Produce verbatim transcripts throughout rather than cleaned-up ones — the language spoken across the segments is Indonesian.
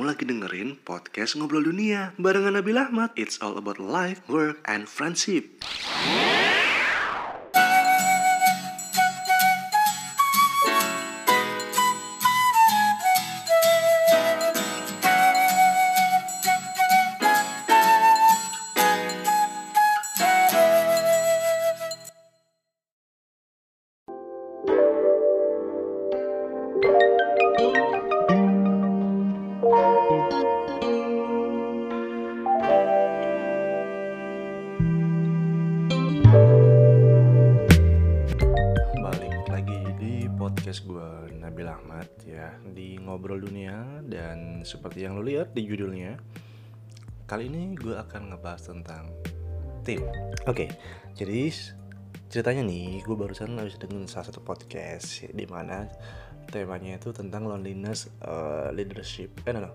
Kamu lagi dengerin podcast Ngobrol Dunia barengan Nabiel Akhmad. It's all about life, work, and friendship. Gue Nabiel Akhmad ya, di Ngobrol Dunia. Dan seperti yang lo lihat di judulnya, kali ini gue akan ngebahas tentang tim. Oke, okay, jadi ceritanya nih, gue barusan habis dengerin salah satu podcast ya, dimana temanya itu tentang loneliness uh, leadership eh no, no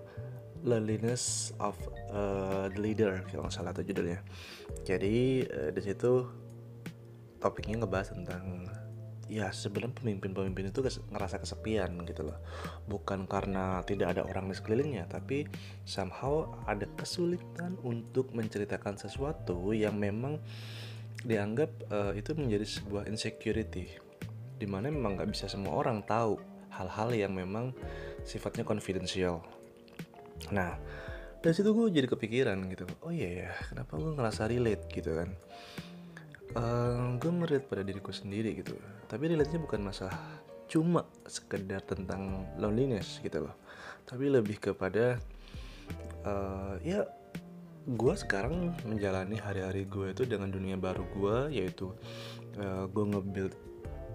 loneliness of uh, the leader, kalau nggak salah itu judulnya. Jadi uh, di situ topiknya ngebahas tentang ya sebenarnya pemimpin-pemimpin itu ngerasa kesepian gitu loh, bukan karena tidak ada orang di sekelilingnya, tapi somehow ada kesulitan untuk menceritakan sesuatu yang memang dianggap uh, itu menjadi sebuah insecurity, dimana memang nggak bisa semua orang tahu hal-hal yang memang sifatnya confidential. Nah dari situ gue jadi kepikiran gitu, oh iya ya, kenapa gue ngerasa relate gitu kan. Uh, gue merit pada diriku sendiri gitu, tapi relate-nya bukan masalah cuma sekedar tentang loneliness gitu loh, tapi lebih kepada uh, ya gue sekarang menjalani hari-hari gue itu dengan dunia baru gue, yaitu uh, gue nge-build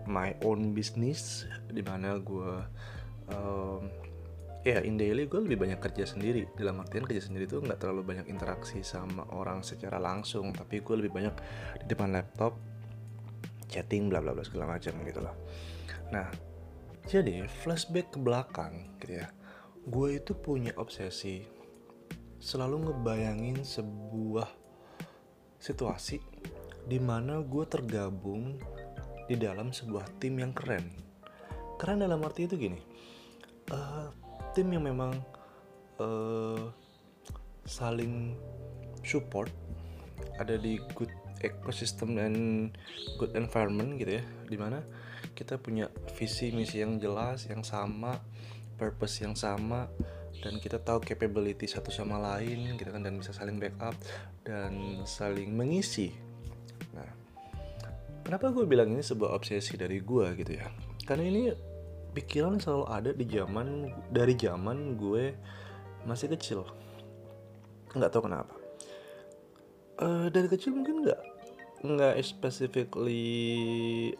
my own business, dimana gue um, ya yeah, in daily gue lebih banyak kerja sendiri. Dalam artian kerja sendiri tuh gak terlalu banyak interaksi sama orang secara langsung, tapi gue lebih banyak di depan laptop, chatting, bla bla bla segala macam gitu loh. Nah jadi flashback ke belakang gitu ya, gue itu punya obsesi selalu ngebayangin sebuah situasi dimana gue tergabung di dalam sebuah tim yang keren. Keren dalam arti itu gini, uh, tim yang memang uh, saling support, ada di good ecosystem dan good environment gitu ya, dimana kita punya visi misi yang jelas, yang sama, purpose yang sama, dan kita tahu capability satu sama lain gitu kan, dan bisa saling backup dan saling mengisi. Nah kenapa gue bilang ini sebuah obsesi dari gue gitu ya, karena ini pikiran selalu ada di zaman dari zaman gue masih kecil. Nggak tahu kenapa. Uh, dari kecil mungkin nggak nggak specifically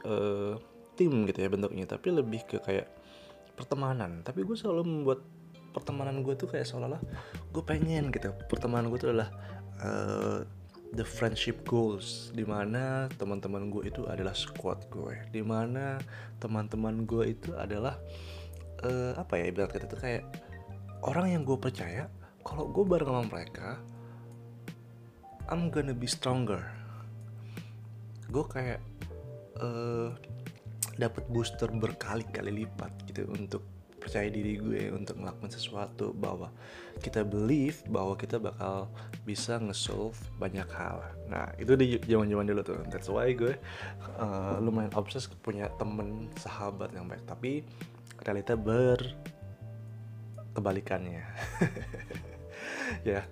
uh, tim gitu ya bentuknya, tapi lebih ke kayak pertemanan. Tapi gue selalu membuat pertemanan gue tuh kayak seolah-olah gue pengen gitu. Pertemanan gue tuh adalah uh, the friendship goals, dimana teman-teman gue itu adalah squad gue, dimana teman-teman gue itu adalah uh, apa ya ibarat kata itu kayak orang yang gue percaya kalau gue bareng sama mereka I'm gonna be stronger. Gue kayak uh, dapat booster berkali-kali lipat gitu untuk percaya diri gue untuk ngelakuin sesuatu, bahwa kita believe bahwa kita bakal bisa nge-solve banyak hal. Nah itu di zaman-zaman dulu tuh, that's why gue uh, lumayan obses punya temen sahabat yang baik. Tapi realita berkebalikannya. Ya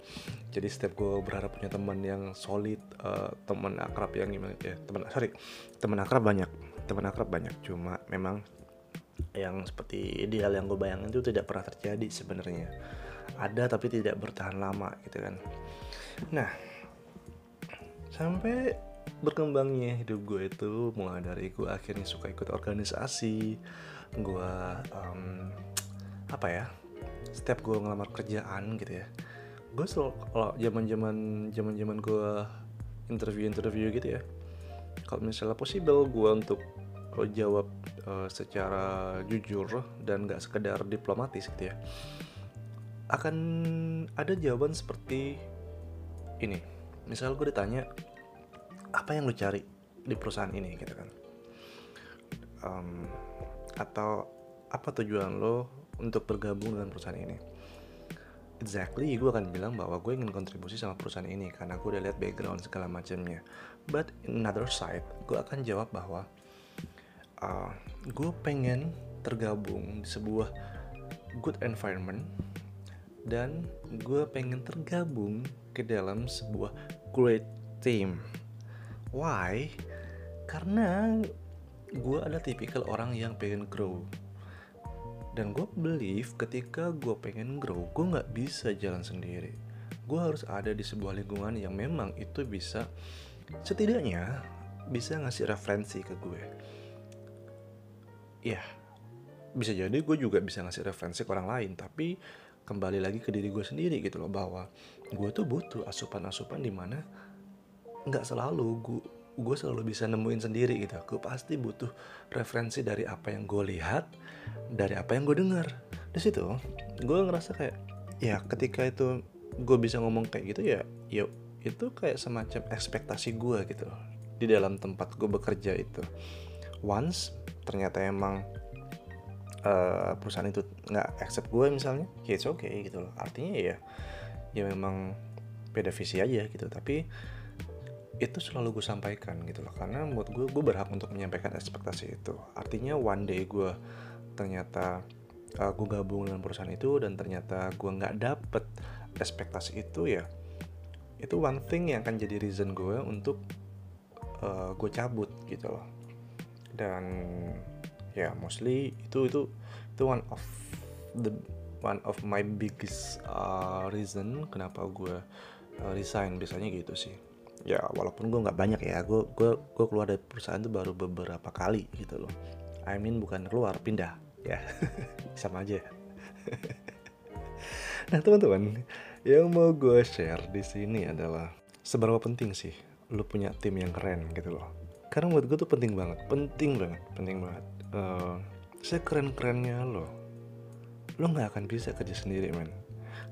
jadi setiap gue berharap punya teman yang solid, uh, teman akrab yang gimana ya, teman sorry teman akrab banyak, teman akrab banyak cuma memang yang seperti ideal yang gue bayangin itu tidak pernah terjadi sebenarnya. Ada tapi tidak bertahan lama gitu kan. Nah sampai berkembangnya hidup gue itu, mulai dari gue akhirnya suka ikut organisasi. Gue um, apa ya, setiap gue ngelamar kerjaan gitu ya, gue selalu kalau zaman-zaman zaman-zaman gue interview-interview gitu ya, kalau misalnya possible gue untuk oh, jawab uh, secara jujur dan gak sekedar diplomatis gitu ya, akan ada jawaban seperti ini. Misal gue ditanya apa yang lo cari di perusahaan ini gitu kan, um, atau apa tujuan lo untuk bergabung dengan perusahaan ini, exactly gue akan bilang bahwa gue ingin kontribusi sama perusahaan ini karena gue udah lihat background segala macamnya. But in another side, gue akan jawab bahwa uh, gue pengen tergabung di sebuah good environment dan gue pengen tergabung ke dalam sebuah great team. Why? Karena gue adalah tipikal orang yang pengen grow. Dan gue believe ketika gue pengen grow, gue gak bisa jalan sendiri. Gue harus ada di sebuah lingkungan yang memang itu bisa, setidaknya bisa ngasih referensi ke gue. Ya, yeah, bisa jadi gue juga bisa ngasih referensi ke orang lain. Tapi kembali lagi ke diri gue sendiri gitu loh, bahwa gue tuh butuh asupan-asupan dimana gak selalu gue gue selalu bisa nemuin sendiri gitu. Gue pasti butuh referensi dari apa yang gue lihat, dari apa yang gue dengar. Di situ gue ngerasa kayak, ya ketika itu gue bisa ngomong kayak gitu, ya ya itu kayak semacam ekspektasi gue gitu di dalam tempat gue bekerja itu. Once ternyata emang uh, perusahaan itu nggak accept gue misalnya, ya it's okay gitu loh. Artinya ya ya memang beda visi aja gitu, tapi itu selalu gue sampaikan gitu loh, karena buat gue, gue berhak untuk menyampaikan ekspektasi itu. Artinya one day gue ternyata uh, gue gabung dengan perusahaan itu dan ternyata gue gak dapet ekspektasi itu, ya itu one thing yang akan jadi reason gue untuk uh, gue cabut gitu loh. Dan ya yeah, mostly itu itu itu one of the one of my biggest uh, reason kenapa gue uh, resign, biasanya gitu sih. Ya walaupun gue nggak banyak ya, gue gue gue keluar dari perusahaan itu baru beberapa kali gitu loh. I mean bukan keluar, pindah ya sama aja. Nah teman-teman, yang mau gue share di sini adalah seberapa penting sih lo punya tim yang keren gitu loh. Karena buat gue tuh penting banget, penting banget, penting banget. Uh, sekeren-kerennya lo, lo nggak akan bisa kerja sendiri men.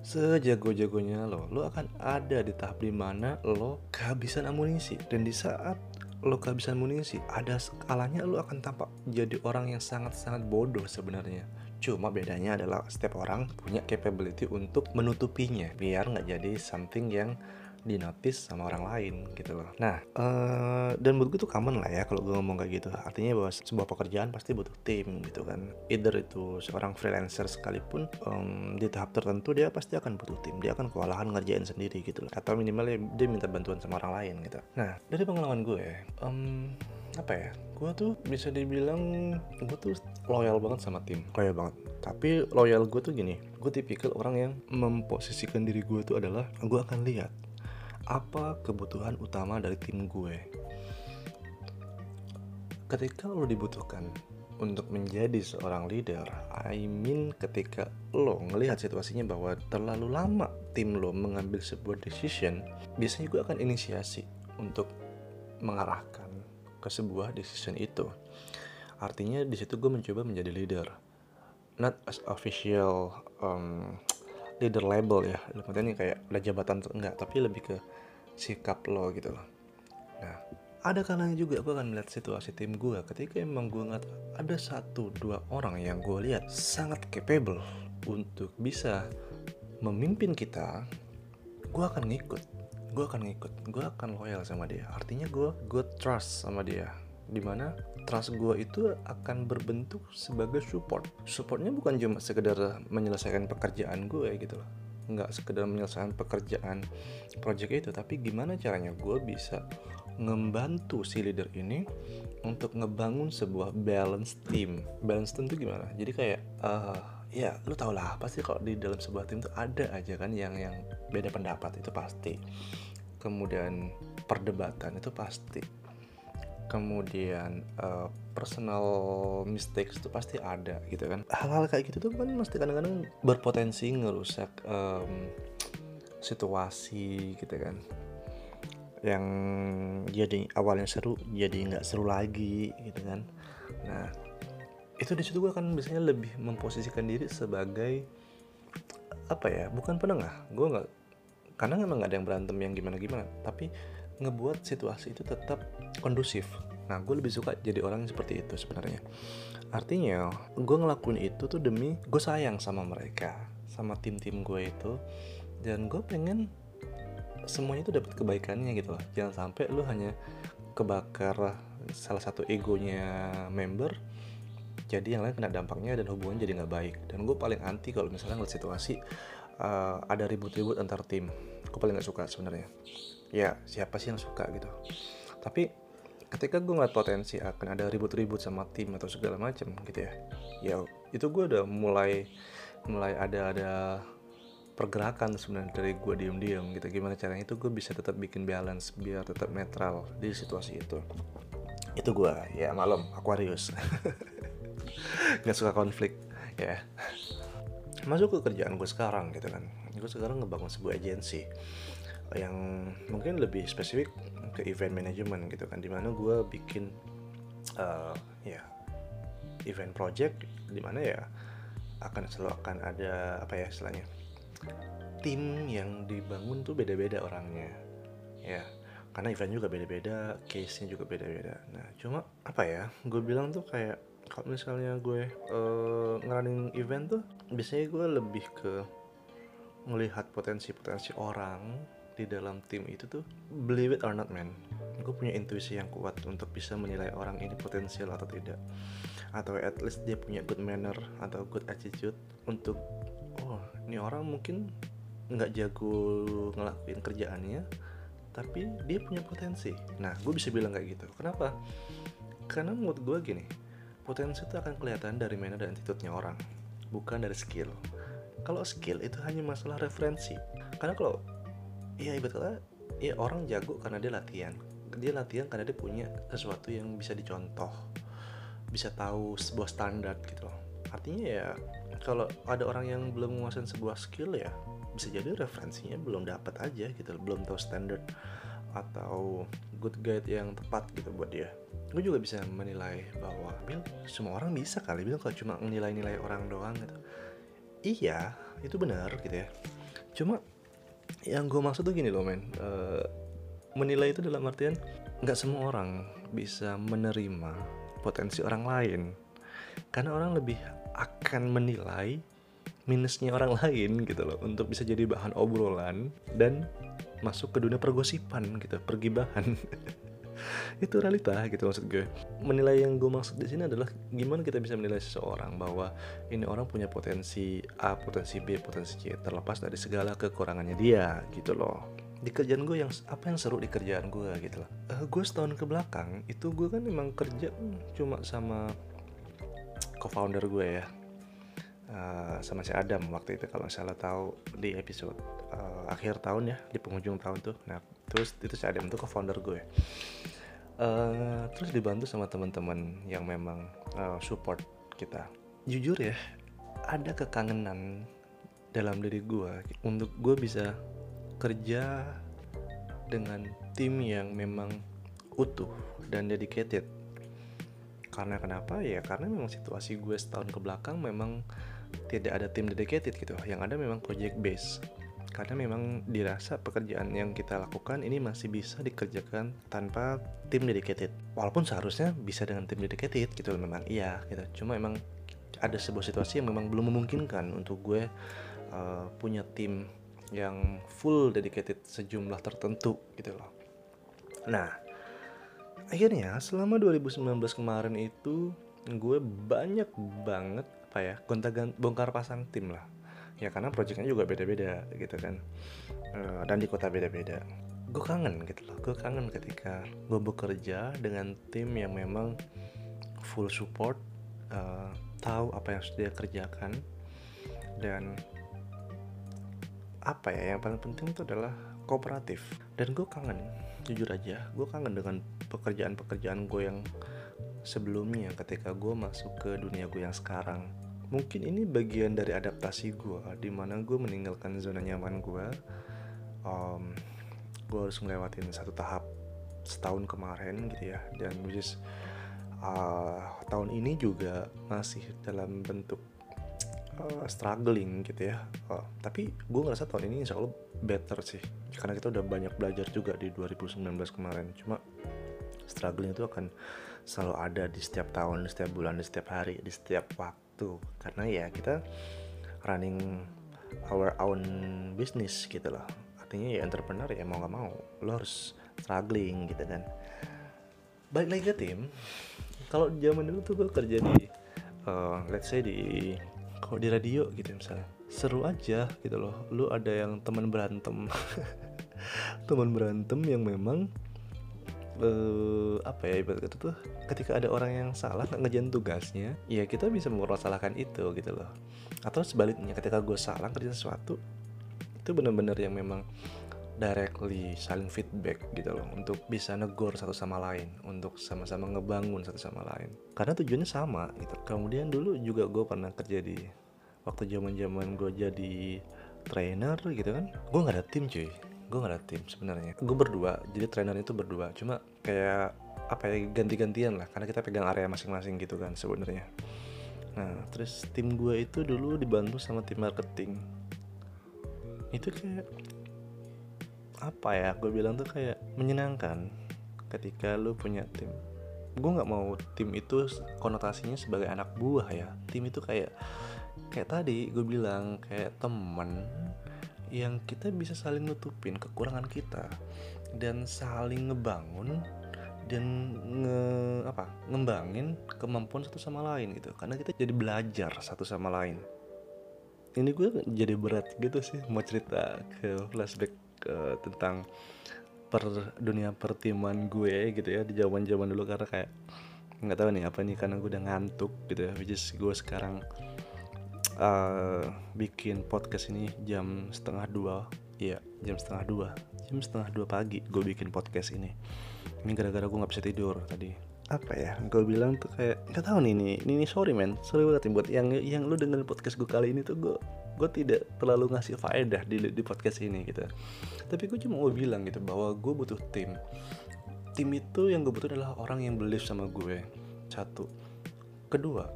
Sejago-jagonya lo, lo akan ada di tahap dimana lo kehabisan amunisi. Dan di saat lo kehabisan amunisi, ada skalanya lo akan tampak jadi orang yang sangat-sangat bodoh sebenarnya. Cuma bedanya adalah setiap orang punya capability untuk menutupinya, biar gak jadi something yang dinotis sama orang lain gitu loh. Nah, uh, dan menurut gue tuh common lah ya kalau gue ngomong kayak gitu. Artinya bahwa sebuah pekerjaan pasti butuh tim gitu kan. Either itu seorang freelancer sekalipun um, di tahap tertentu dia pasti akan butuh tim. Dia akan kewalahan ngerjain sendiri gitu loh. Atau minimal dia minta bantuan sama orang lain gitu. Nah, dari pengalaman gue, um, apa ya? Gue tuh bisa dibilang gue tuh loyal banget sama tim. Loyal banget. Tapi loyal gue tuh gini. Gue tipikal orang yang memposisikan diri gue tuh adalah gue akan lihat apa kebutuhan utama dari tim gue. Ketika lo dibutuhkan untuk menjadi seorang leader, I mean ketika lo ngelihat situasinya bahwa terlalu lama tim lo mengambil sebuah decision, biasanya gue akan inisiasi untuk mengarahkan ke sebuah decision itu. Artinya di situ gue mencoba menjadi leader, not as official um, leader label ya, maksudnya kayak ada jabatan enggak, tapi lebih ke sikap lo gitu loh. Nah, ada kalanya juga gue akan melihat situasi tim gue ketika emang gue ngeliat ada satu dua orang yang gue lihat sangat capable untuk bisa memimpin kita, gue akan ngikut, gue akan ngikut, gue akan loyal sama dia. Artinya gue gue trust sama dia, dimana trust gue itu akan berbentuk sebagai support. Supportnya bukan cuma sekedar menyelesaikan pekerjaan gue gitu loh, nggak sekedar menyelesaikan pekerjaan project itu, tapi gimana caranya gue bisa ngebantu si leader ini untuk ngebangun sebuah balance team. Balance team itu gimana? Jadi kayak uh, ya lu tau lah pasti kalau di dalam sebuah tim tuh ada aja kan yang yang beda pendapat, itu pasti. Kemudian perdebatan itu pasti. Kemudian uh, personal mistakes itu pasti ada gitu kan. Hal-hal kayak gitu tuh kan mesti kadang-kadang berpotensi ngerusak um, situasi gitu kan. Yang jadi awalnya seru jadi nggak seru lagi gitu kan. Nah itu di situ gue kan biasanya lebih memposisikan diri sebagai apa ya, bukan penengah. Gue nggak, karena memang nggak ada yang berantem yang gimana-gimana, tapi ngebuat situasi itu tetap kondusif. Nah, gue lebih suka jadi orang yang seperti itu sebenarnya. Artinya, gue ngelakuin itu tuh demi gue sayang sama mereka, sama tim-tim gue itu, dan gue pengen semuanya itu dapat kebaikannya gitu loh. Jangan sampai lu hanya kebakar salah satu egonya member, jadi yang lain kena dampaknya dan hubungan jadi nggak baik. Dan gue paling anti kalau misalnya ngeliat situasi uh, ada ribut-ribut antar tim. Gue paling nggak suka sebenarnya. Ya siapa sih yang suka gitu. Tapi ketika gue ngeliat potensi akan ada ribut-ribut sama tim atau segala macam gitu ya, ya itu gue udah mulai mulai ada ada pergerakan sebenarnya dari gue diem-diem gitu. Gimana caranya itu gue bisa tetap bikin balance biar tetap netral di situasi itu. Itu gue ya malam Aquarius. Nggak suka konflik ya. Masuk ke kerjaan gue sekarang gitu kan. Gue sekarang ngebangun sebuah agensi yang mungkin lebih spesifik ke event management gitu kan, dimana gue bikin uh, ya event project, dimana ya akan selalu akan ada apa ya istilahnya, tim yang dibangun tuh beda-beda orangnya ya, karena event juga beda-beda, case-nya juga beda-beda. Nah cuma apa ya, gue bilang tuh kayak kalau misalnya gue uh, ngerunning event tuh biasanya gue lebih ke melihat potensi-potensi orang di dalam tim itu tuh. Believe it or not man, gue punya intuisi yang kuat untuk bisa menilai orang ini potensial atau tidak, atau at least dia punya good manner atau good attitude untuk, oh ini orang mungkin nggak jago ngelakuin kerjaannya tapi dia punya potensi. Nah gue bisa bilang kayak gitu. Kenapa? Karena menurut gue gini, potensi itu akan kelihatan dari manner dan attitude-nya orang, bukan dari skill. Kalau skill itu hanya masalah referensi. Karena kalau ya ibarat kata ya orang jago karena dia latihan. Dia latihan karena dia punya sesuatu yang bisa dicontoh, bisa tahu sebuah standar gitu. Artinya ya kalau ada orang yang belum menguasai sebuah skill ya bisa jadi referensinya belum dapat aja gitu, belum tahu standar atau good guide yang tepat gitu buat dia. Gue juga bisa menilai bahwa Bil, semua orang bisa kali bilang kalau cuma menilai-nilai orang doang gitu. Iya, itu benar gitu ya. Cuma yang gue maksud tuh gini loh men, e, menilai itu dalam artian gak semua orang bisa menerima potensi orang lain, karena orang lebih akan menilai minusnya orang lain gitu loh, untuk bisa jadi bahan obrolan dan masuk ke dunia pergosipan gitu, pergibahan. Itu realita gitu maksud gue. Menilai yang gue maksud di sini adalah gimana kita bisa menilai seseorang bahwa ini orang punya potensi A, potensi B, potensi C, terlepas dari segala kekurangannya dia gitu loh. Di kerjaan gue yang apa yang seru di kerjaan gue gitu loh. Uh, gue setahun ke belakang itu gue kan emang kerja cuma sama co-founder gue ya. Uh, sama si Adam waktu itu kalau salah tahu di episode uh, akhir tahun ya, di penghujung tahun tuh. Nah, terus itu si Adam tuh co-founder gue. Uh, terus dibantu sama teman-teman yang memang uh, support kita. Jujur ya, ada kekangenan dalam diri gue untuk gue bisa kerja dengan tim yang memang utuh dan dedicated. Karena kenapa ya, karena memang situasi gue setahun kebelakang memang tidak ada tim dedicated gitu, yang ada memang project based, karena memang dirasa pekerjaan yang kita lakukan ini masih bisa dikerjakan tanpa tim dedicated, walaupun seharusnya bisa dengan tim dedicated gitu memang iya gitu. Cuma emang ada sebuah situasi yang memang belum memungkinkan untuk gue uh, punya tim yang full dedicated sejumlah tertentu gitu loh. Nah akhirnya selama dua ribu sembilan belas kemarin itu gue banyak banget apa ya gonta-ganti, bongkar pasang tim lah ya, karena projectnya juga beda-beda gitu kan, e, dan di kota beda-beda. Gue kangen gitu loh, gue kangen ketika gue bekerja dengan tim yang memang full support, e, tahu apa yang harus dia kerjakan, dan apa ya yang paling penting itu adalah kooperatif. Dan gue kangen, jujur aja gue kangen dengan pekerjaan-pekerjaan gue yang sebelumnya ketika gue masuk ke dunia gue yang sekarang. Mungkin ini bagian dari adaptasi gue, dimana gue meninggalkan zona nyaman gue. um, Gue harus ngelewatin satu tahap setahun kemarin gitu ya, dan which is uh, tahun ini juga masih dalam bentuk uh, struggling gitu ya. uh, Tapi gue ngerasa tahun ini insya Allah better sih, karena kita udah banyak belajar juga di dua ribu sembilan belas kemarin. Cuma struggling itu akan selalu ada di setiap tahun, di setiap bulan, di setiap hari, di setiap waktu, karena ya kita running our own business gitu loh. Artinya ya entrepreneur ya mau gak mau lo harus struggling gitu kan. Balik lagi ke tim, kalau zaman dulu tuh gue kerja di uh, let's say di kalau di radio gitu misalnya, seru aja gitu loh. Lu ada yang teman berantem teman berantem yang memang Uh, apa ya ibarat itu tuh, ketika ada orang yang salah ngerjain tugasnya, ya kita bisa mempermasalahkan itu gitu loh. Atau sebaliknya, ketika gue salah kerja sesuatu, itu benar-benar yang memang directly saling feedback gitu loh, untuk bisa negor satu sama lain, untuk sama-sama ngebangun satu sama lain, karena tujuannya sama gitu. Kemudian dulu juga gue pernah kerja di waktu zaman-zaman gue jadi trainer gitu kan, gue nggak ada tim cuy. Gue gak ada tim sebenarnya, gue berdua, jadi trainer itu berdua, cuma kayak apa ya, ganti-gantian lah, karena kita pegang area masing-masing gitu kan sebenarnya. Nah terus tim gue itu dulu dibantu sama tim marketing, itu kayak apa ya, gue bilang tuh kayak menyenangkan ketika lu punya tim. Gue nggak mau tim itu konotasinya sebagai anak buah ya, tim itu kayak kayak tadi gue bilang kayak temen yang kita bisa saling nutupin kekurangan kita dan saling ngebangun dan nge apa ngembangin kemampuan satu sama lain gitu, karena kita jadi belajar satu sama lain. Ini gue jadi berat gitu sih mau cerita ke flashback uh, tentang per dunia pertiman gue gitu ya di zaman-zaman dulu, karena kayak nggak tahu nih apa nih, karena gue udah ngantuk gitu ya, which is gue sekarang Uh, bikin podcast ini jam setengah dua, iya jam setengah dua, jam setengah dua pagi gue bikin podcast ini. Ini gara-gara gue nggak bisa tidur tadi. Apa ya? Gue bilang tuh kayak nggak tahu nih ini, ini sorry man, sorry banget buat yang yang lu dengerin podcast gue kali ini tuh gue gue tidak terlalu ngasih faedah di di podcast ini gitu. Tapi gue cuma mau bilang gitu bahwa gue butuh tim. Tim itu yang gue butuh adalah orang yang believe sama gue, satu. Kedua,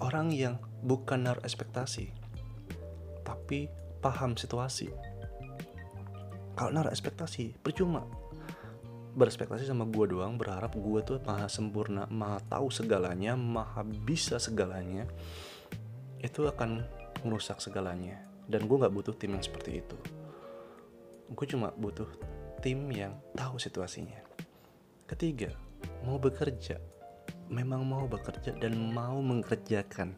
orang yang bukan naruh ekspektasi, tapi paham situasi. Kalau naruh ekspektasi, percuma. Berespektasi sama gue doang, berharap gue tuh maha sempurna, maha tahu segalanya, maha bisa segalanya, itu akan merusak segalanya. Dan gue gak butuh tim yang seperti itu. Gue cuma butuh tim yang tahu situasinya. Ketiga, mau bekerja, memang mau bekerja dan mau mengerjakan.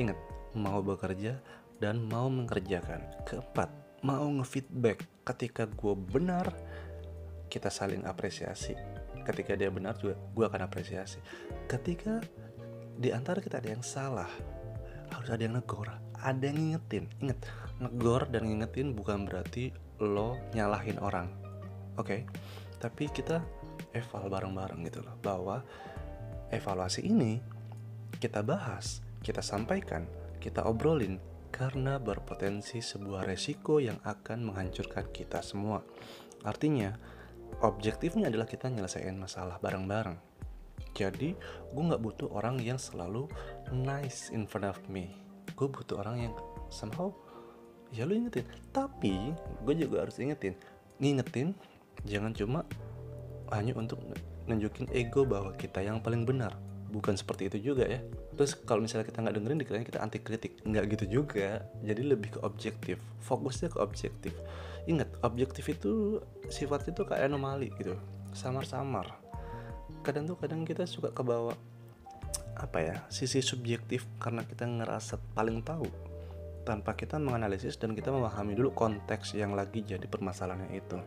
Ingat, mau bekerja dan mau mengerjakan. Keempat, mau ngefeedback. Ketika gue benar, kita saling apresiasi. Ketika dia benar juga, gue akan apresiasi. Ketika di antara kita ada yang salah, harus ada yang negor, ada yang ngingetin. Ingat, negor dan ngingetin bukan berarti lo nyalahin orang, oke? Tapi kita eval bareng-bareng gitu loh, bahwa evaluasi ini kita bahas, kita sampaikan, kita obrolin, karena berpotensi sebuah resiko yang akan menghancurkan kita semua. Artinya, objektifnya adalah kita nyelesain masalah bareng-bareng. Jadi, gue gak butuh orang yang selalu nice in front of me. Gue butuh orang yang somehow, ya lu ingetin. Tapi, gue juga harus ingetin. Ngingetin, jangan cuma hanya untuk nunjukin ego bahwa kita yang paling benar. Bukan seperti itu juga ya. Terus kalau misalnya kita nggak dengerin, dikiranya kita anti kritik. Nggak gitu juga. Jadi lebih ke objektif. Fokusnya ke objektif. Ingat, objektif itu sifatnya tuh kayak anomali gitu, samar-samar. Kadang tuh kadang kita suka kebawa apa ya, sisi subjektif, karena kita ngerasa paling tahu tanpa kita menganalisis dan kita memahami dulu konteks yang lagi jadi permasalahannya itu.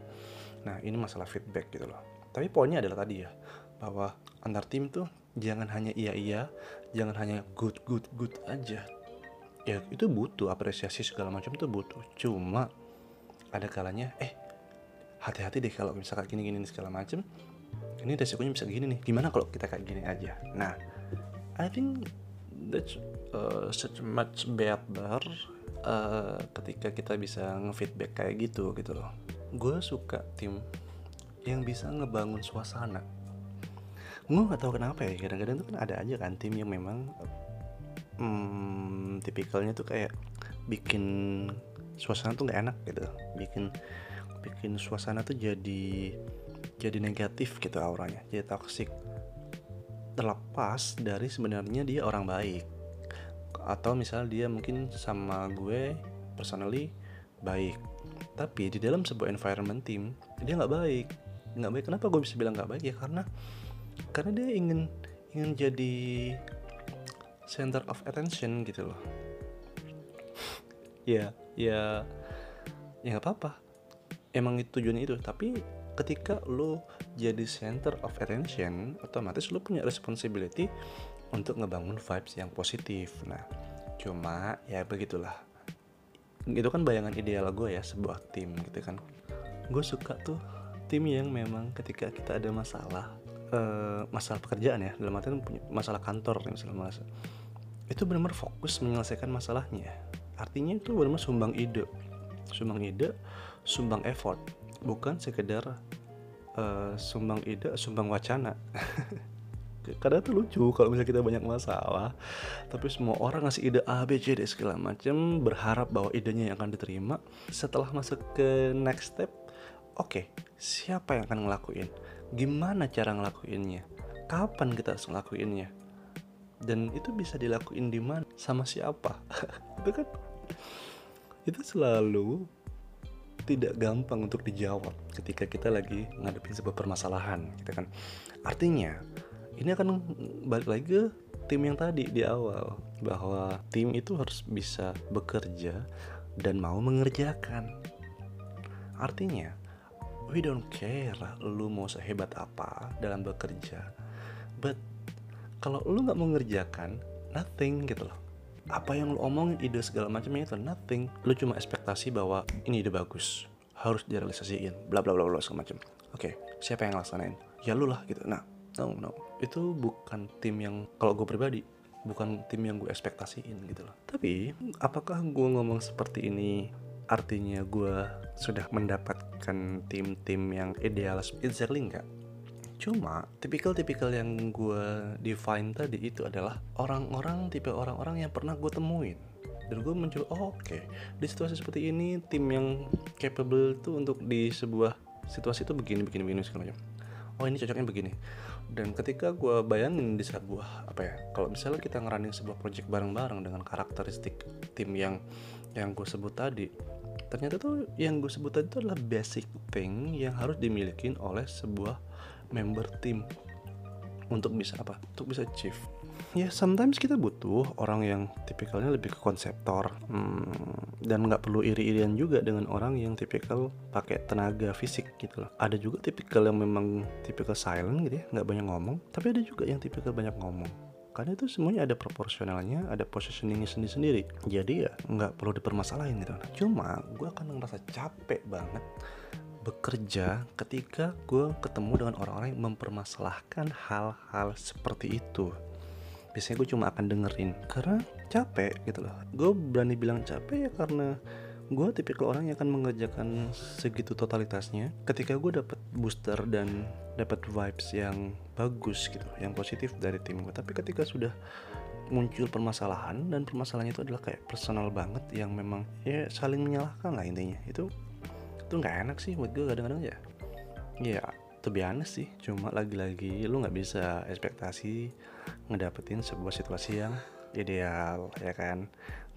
Nah ini masalah feedback gitu loh. Tapi poinnya adalah tadi ya, bahwa antar tim tuh jangan hanya iya-iya, jangan hanya good-good-good aja. Ya itu butuh apresiasi segala macam tuh butuh. Cuma ada kalanya eh hati-hati deh kalau misalkan gini-gini segala macam, ini resikonya bisa gini nih. Gimana kalau kita kayak gini aja? Nah, I think that's uh, such much better uh, ketika kita bisa nge-feedback kayak gitu gitu loh. Gue suka tim yang bisa ngebangun suasana. Gue nggak tahu kenapa ya, kadang-kadang tuh kan ada aja kan tim yang memang hmm, tipikalnya tuh kayak bikin suasana tuh nggak enak gitu, bikin bikin suasana tuh jadi jadi negatif gitu auranya, jadi toksik. Terlepas dari sebenarnya dia orang baik, atau misalnya dia mungkin sama gue personally baik, tapi di dalam sebuah environment tim dia nggak baik. Nggak baik. Kenapa gue bisa bilang nggak baik ya? Karena karena dia ingin ingin jadi center of attention gitu loh. ya ya ya nggak apa-apa. Emang itu tujuannya itu. Tapi ketika lo jadi center of attention, otomatis lo punya responsibility untuk ngebangun vibes yang positif. Nah, cuma ya begitulah. Itu kan bayangan ideal gue ya, sebuah tim gitu kan. Gue suka tuh tim yang memang ketika kita ada masalah, eh, masalah pekerjaan ya, dalam artian masalah kantor misalnya, masalah, itu benar-benar fokus menyelesaikan masalahnya. Artinya itu benar-benar sumbang ide, sumbang ide, sumbang effort. Bukan sekedar uh, sumbang ide, sumbang wacana. Kadang tuh lucu kalau misalnya kita banyak masalah, tapi semua orang ngasih ide A, B, C, D segala macam, berharap bahwa idenya yang akan diterima. Setelah masuk ke next step, oke, okay, siapa yang akan ngelakuin? Gimana cara ngelakuinnya? Kapan kita harus ngelakuinnya? Dan itu bisa dilakuin di mana? Sama siapa? Itu kan itu selalu tidak gampang untuk dijawab ketika kita lagi ngadepin sebuah permasalahan gitu kan. Artinya ini akan balik lagi ke tim yang tadi di awal, bahwa tim itu harus bisa bekerja dan mau mengerjakan. Artinya we don't care lu mau sehebat apa dalam bekerja, but kalau lu gak mau mengerjakan, nothing gitu loh. Apa yang lo omongin, ide segala macamnya itu nothing. Lo cuma ekspektasi bahwa ini ide bagus, harus direalisasiin, bla bla bla bla segala macam. Oke, okay, siapa yang ngelaksanain? Ya lo lah gitu. Nah, no no, itu bukan tim yang, kalau gue pribadi, bukan tim yang gue ekspektasiin gitu loh. Tapi apakah gue ngomong seperti ini artinya gue sudah mendapatkan tim-tim yang idealis? Exactly enggak. Cuma tipikal-tipikal yang gue define tadi itu adalah orang-orang, tipe orang-orang yang pernah gue temuin. Dan gue mencoba, oh oke, okay, di situasi seperti ini tim yang capable tuh untuk di sebuah situasi itu begini, begini, begini segala macam. Oh ini cocoknya begini. Dan ketika gue bayangin di sebuah apa ya, kalau misalnya kita ngerunning sebuah project bareng-bareng dengan karakteristik tim yang yang gue sebut tadi, ternyata tuh yang gue sebut tadi itu adalah basic thing yang harus dimiliki oleh sebuah member tim untuk bisa apa? Untuk bisa achieve. Ya, yeah, sometimes kita butuh orang yang tipikalnya lebih ke konseptor, hmm, dan nggak perlu iri-irian juga dengan orang yang tipikal pakai tenaga fisik gitu loh. Ada juga tipikal yang memang tipikal silent gitu ya, nggak banyak ngomong. Tapi ada juga yang tipikal banyak ngomong. Karena itu semuanya ada proporsionalnya, ada positioningnya sendiri-sendiri. Jadi ya nggak perlu dipermasalahin gitu. Cuma gue akan ngerasa capek banget bekerja ketika gue ketemu dengan orang-orang yang mempermasalahkan hal-hal seperti itu. Biasanya gue cuma akan dengerin karena capek gitu loh. Gue berani bilang capek ya karena gue tipikal orang yang akan mengerjakan segitu totalitasnya. Ketika gue dapet booster dan dapet vibes yang bagus gitu, yang positif dari tim gue. Tapi ketika sudah muncul permasalahan, dan permasalahannya itu adalah kayak personal banget, yang memang ya saling menyalahkan lah intinya, itu itu nggak enak sih buat gue kadang-kadang ya. Ya, to be honest sih. Cuma lagi-lagi lu nggak bisa ekspektasi ngedapetin sebuah situasi yang ideal, ya kan?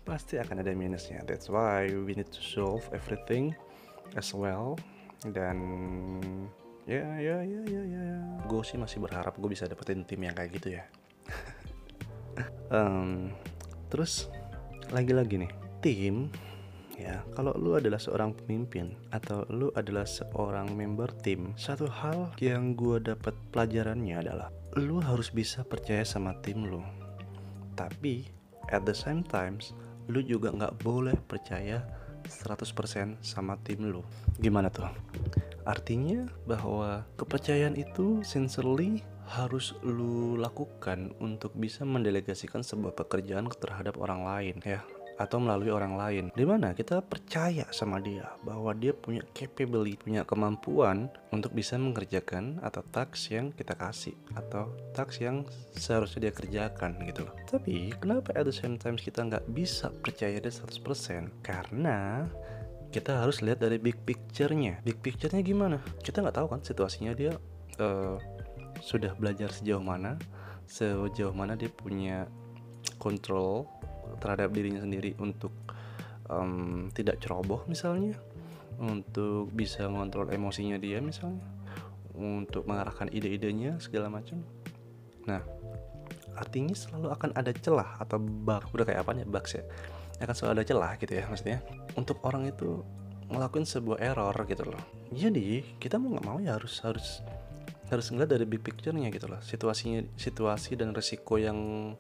Pasti akan ada minusnya. That's why we need to solve everything as well. Dan ya, ya, ya, ya, ya. Gue sih masih berharap gue bisa dapetin tim yang kayak gitu ya. um, terus lagi-lagi nih, tim. Ya, kalau lu adalah seorang pemimpin atau lu adalah seorang member tim, satu hal yang gue dapat pelajarannya adalah lu harus bisa percaya sama tim lu. Tapi at the same times, lu juga nggak boleh percaya seratus persen sama tim lu. Gimana tuh? Artinya bahwa kepercayaan itu sincerely harus lu lakukan untuk bisa mendelegasikan sebuah pekerjaan terhadap orang lain ya, atau melalui orang lain, dimana kita percaya sama dia bahwa dia punya capability, punya kemampuan untuk bisa mengerjakan atau task yang kita kasih atau task yang seharusnya dia kerjakan gitu loh. Tapi kenapa at the same time kita nggak bisa percaya dia seratus persen? Karena kita harus lihat dari big picture-nya. Big picture-nya gimana? Kita nggak tahu kan situasinya dia uh, sudah belajar sejauh mana, sejauh mana dia punya control terhadap dirinya sendiri untuk um, tidak ceroboh misalnya, untuk bisa mengontrol emosinya dia misalnya, untuk mengarahkan ide-idenya segala macam. Nah, artinya selalu akan ada celah atau bug, udah kayak apanya bug ya, akan selalu ada celah gitu ya, maksudnya untuk orang itu ngelakuin sebuah error gitu loh. Jadi kita mau nggak mau ya harus harus harus ngeliat dari big picture-nya gitu loh, situasinya, situasi dan resiko yang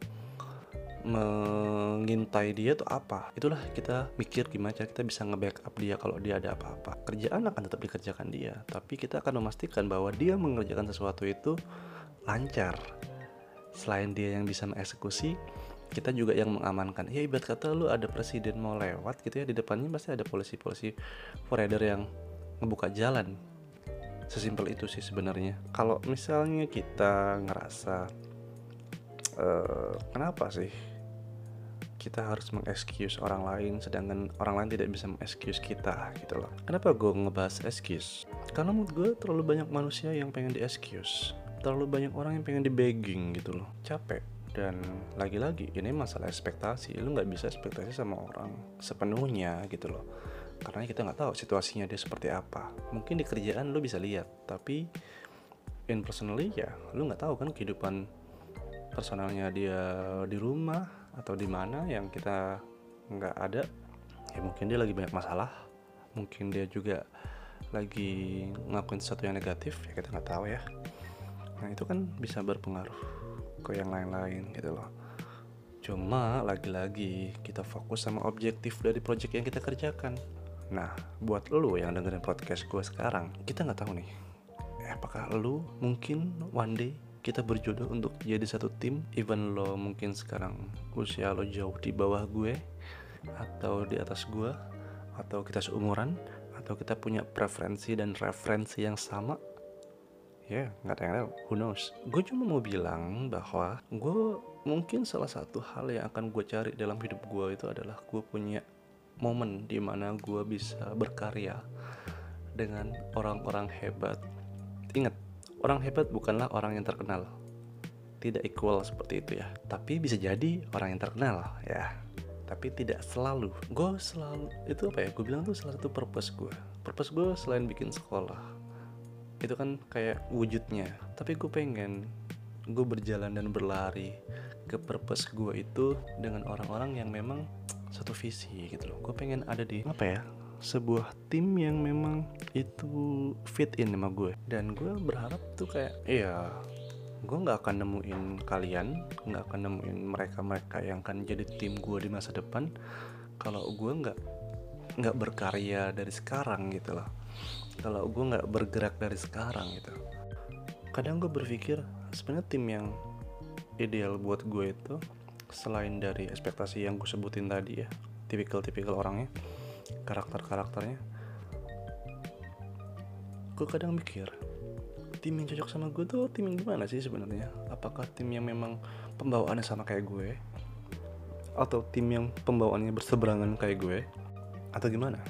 mengintai dia tuh apa. Itulah kita mikir gimana cara kita bisa nge-backup dia kalau dia ada apa-apa. Kerjaan akan tetap dikerjakan dia, tapi kita akan memastikan bahwa dia mengerjakan sesuatu itu lancar. Selain dia yang bisa mengeksekusi, kita juga yang mengamankan. Ya ibarat kata lu ada presiden mau lewat gitu ya, di depannya pasti ada polisi-polisi forerunner yang ngebuka jalan. Sesimpel itu sih sebenarnya. Kalau misalnya kita ngerasa uh, kenapa sih kita harus mengexcuse orang lain sedangkan orang lain tidak bisa mengexcuse kita gitu loh. Kenapa gue ngebahas excuse? Karena menurut gue terlalu banyak manusia yang pengen di excuse, terlalu banyak orang yang pengen di begging gitu loh. Capek. Dan lagi-lagi ini masalah ekspektasi. Lu nggak bisa ekspektasi sama orang sepenuhnya gitu loh, karena kita nggak tahu situasinya dia seperti apa. Mungkin di kerjaan lu bisa lihat, tapi in personally ya lu nggak tahu kan kehidupan personalnya dia di rumah atau di mana yang kita nggak ada. Ya mungkin dia lagi banyak masalah, mungkin dia juga lagi ngelakuin sesuatu yang negatif, ya kita nggak tahu ya. Nah itu kan bisa berpengaruh ke yang lain-lain gitu loh. Cuma lagi-lagi kita fokus sama objektif dari project yang kita kerjakan. Nah, buat lo yang dengerin podcast gue sekarang, kita nggak tahu nih, apakah lo mungkin one day kita berjodoh untuk jadi satu tim, even lo mungkin sekarang usia lo jauh di bawah gue, atau di atas gue, atau kita seumuran, atau kita punya preferensi dan referensi yang sama. Ya, yeah, nggak ada yang tahu. Who knows? Gue cuma mau bilang bahwa gue mungkin salah satu hal yang akan gue cari dalam hidup gue itu adalah gue punya momen di mana gue bisa berkarya dengan orang-orang hebat. Ingat, orang hebat bukanlah orang yang terkenal. Tidak equal seperti itu ya. Tapi bisa jadi orang yang terkenal ya. Tapi tidak selalu. Gue selalu itu apa ya? Gue bilang tuh salah satu purpose gue. Purpose gue selain bikin sekolah, itu kan kayak wujudnya, tapi gue pengen gue berjalan dan berlari ke purpose gue itu dengan orang-orang yang memang satu visi gitu loh. Gue pengen ada di apa ya, sebuah tim yang memang itu fit in sama gue, dan gue berharap tuh kayak iya, gue nggak akan nemuin kalian, nggak akan nemuin mereka-mereka yang akan jadi tim gue di masa depan kalau gue nggak nggak berkarya dari sekarang gitu loh. Kalau gue nggak bergerak dari sekarang gitu. Kadang gue berpikir sebenarnya tim yang ideal buat gue itu selain dari ekspektasi yang gue sebutin tadi ya, tipikal-tipikal orangnya, karakter-karakternya. Gue kadang mikir tim yang cocok sama gue tuh tim yang gimana sih sebenarnya? Apakah tim yang memang pembawaannya sama kayak gue, atau tim yang pembawaannya berseberangan kayak gue, atau gimana?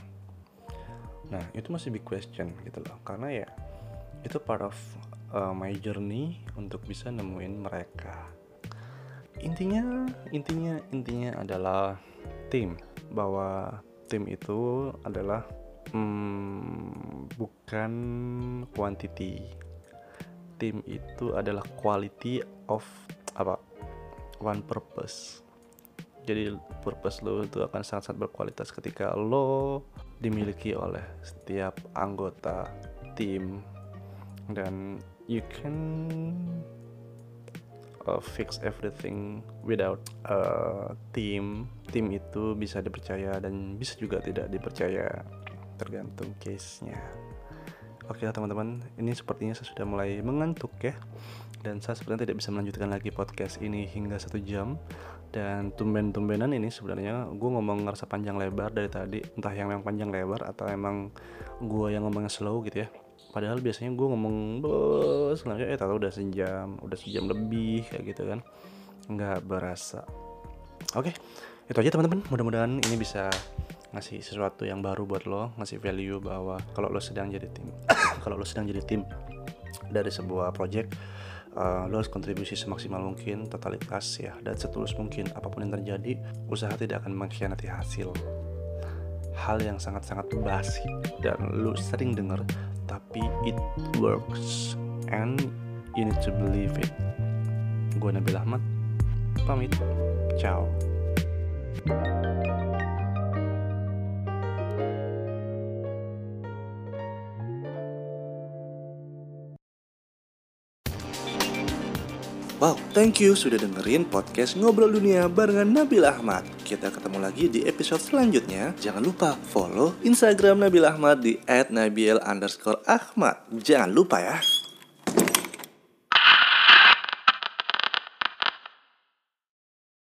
Nah itu masih big question gitu loh, karena ya itu part of uh, my journey untuk bisa nemuin mereka. Intinya intinya intinya adalah tim, bahwa tim itu adalah hmm, bukan quantity. Tim itu adalah quality of apa, one purpose. Jadi purpose lo itu akan sangat-sangat berkualitas ketika lo dimiliki oleh setiap anggota tim, dan you can uh, fix everything without uh, team. Tim itu bisa dipercaya dan bisa juga tidak dipercaya, tergantung case-nya. Oke lah teman-teman, ini sepertinya saya sudah mulai mengantuk ya, dan saya sebenarnya tidak bisa melanjutkan lagi podcast ini hingga satu jam. Dan tumben-tumbenan ini sebenarnya gue ngomong ngerasa panjang lebar dari tadi, entah yang memang panjang lebar atau emang gue yang ngomongnya slow gitu ya. Padahal biasanya gue ngomong bos sebenarnya eh tahu udah sejam, udah sejam lebih kayak gitu kan, nggak berasa. Oke, itu aja teman-teman. Mudah-mudahan ini bisa ngasih sesuatu yang baru buat lo, ngasih value bahwa kalau lo sedang jadi tim, kalau lo sedang jadi tim dari sebuah project, Uh, lo harus kontribusi semaksimal mungkin, totalitas ya, dan setulus mungkin. Apapun yang terjadi, usaha tidak akan mengkhianati hasil. hal yang sangat-sangat basic dan lu sering dengar, tapi it works and you need to believe it. Gue Nabiel Akhmad, pamit, ciao. Wow, thank you sudah dengerin podcast Ngobrol Dunia barengan Nabiel Akhmad. Kita ketemu lagi di episode selanjutnya. Jangan lupa follow Instagram Nabiel Akhmad di et nabiel underscore akhmad. Jangan lupa ya.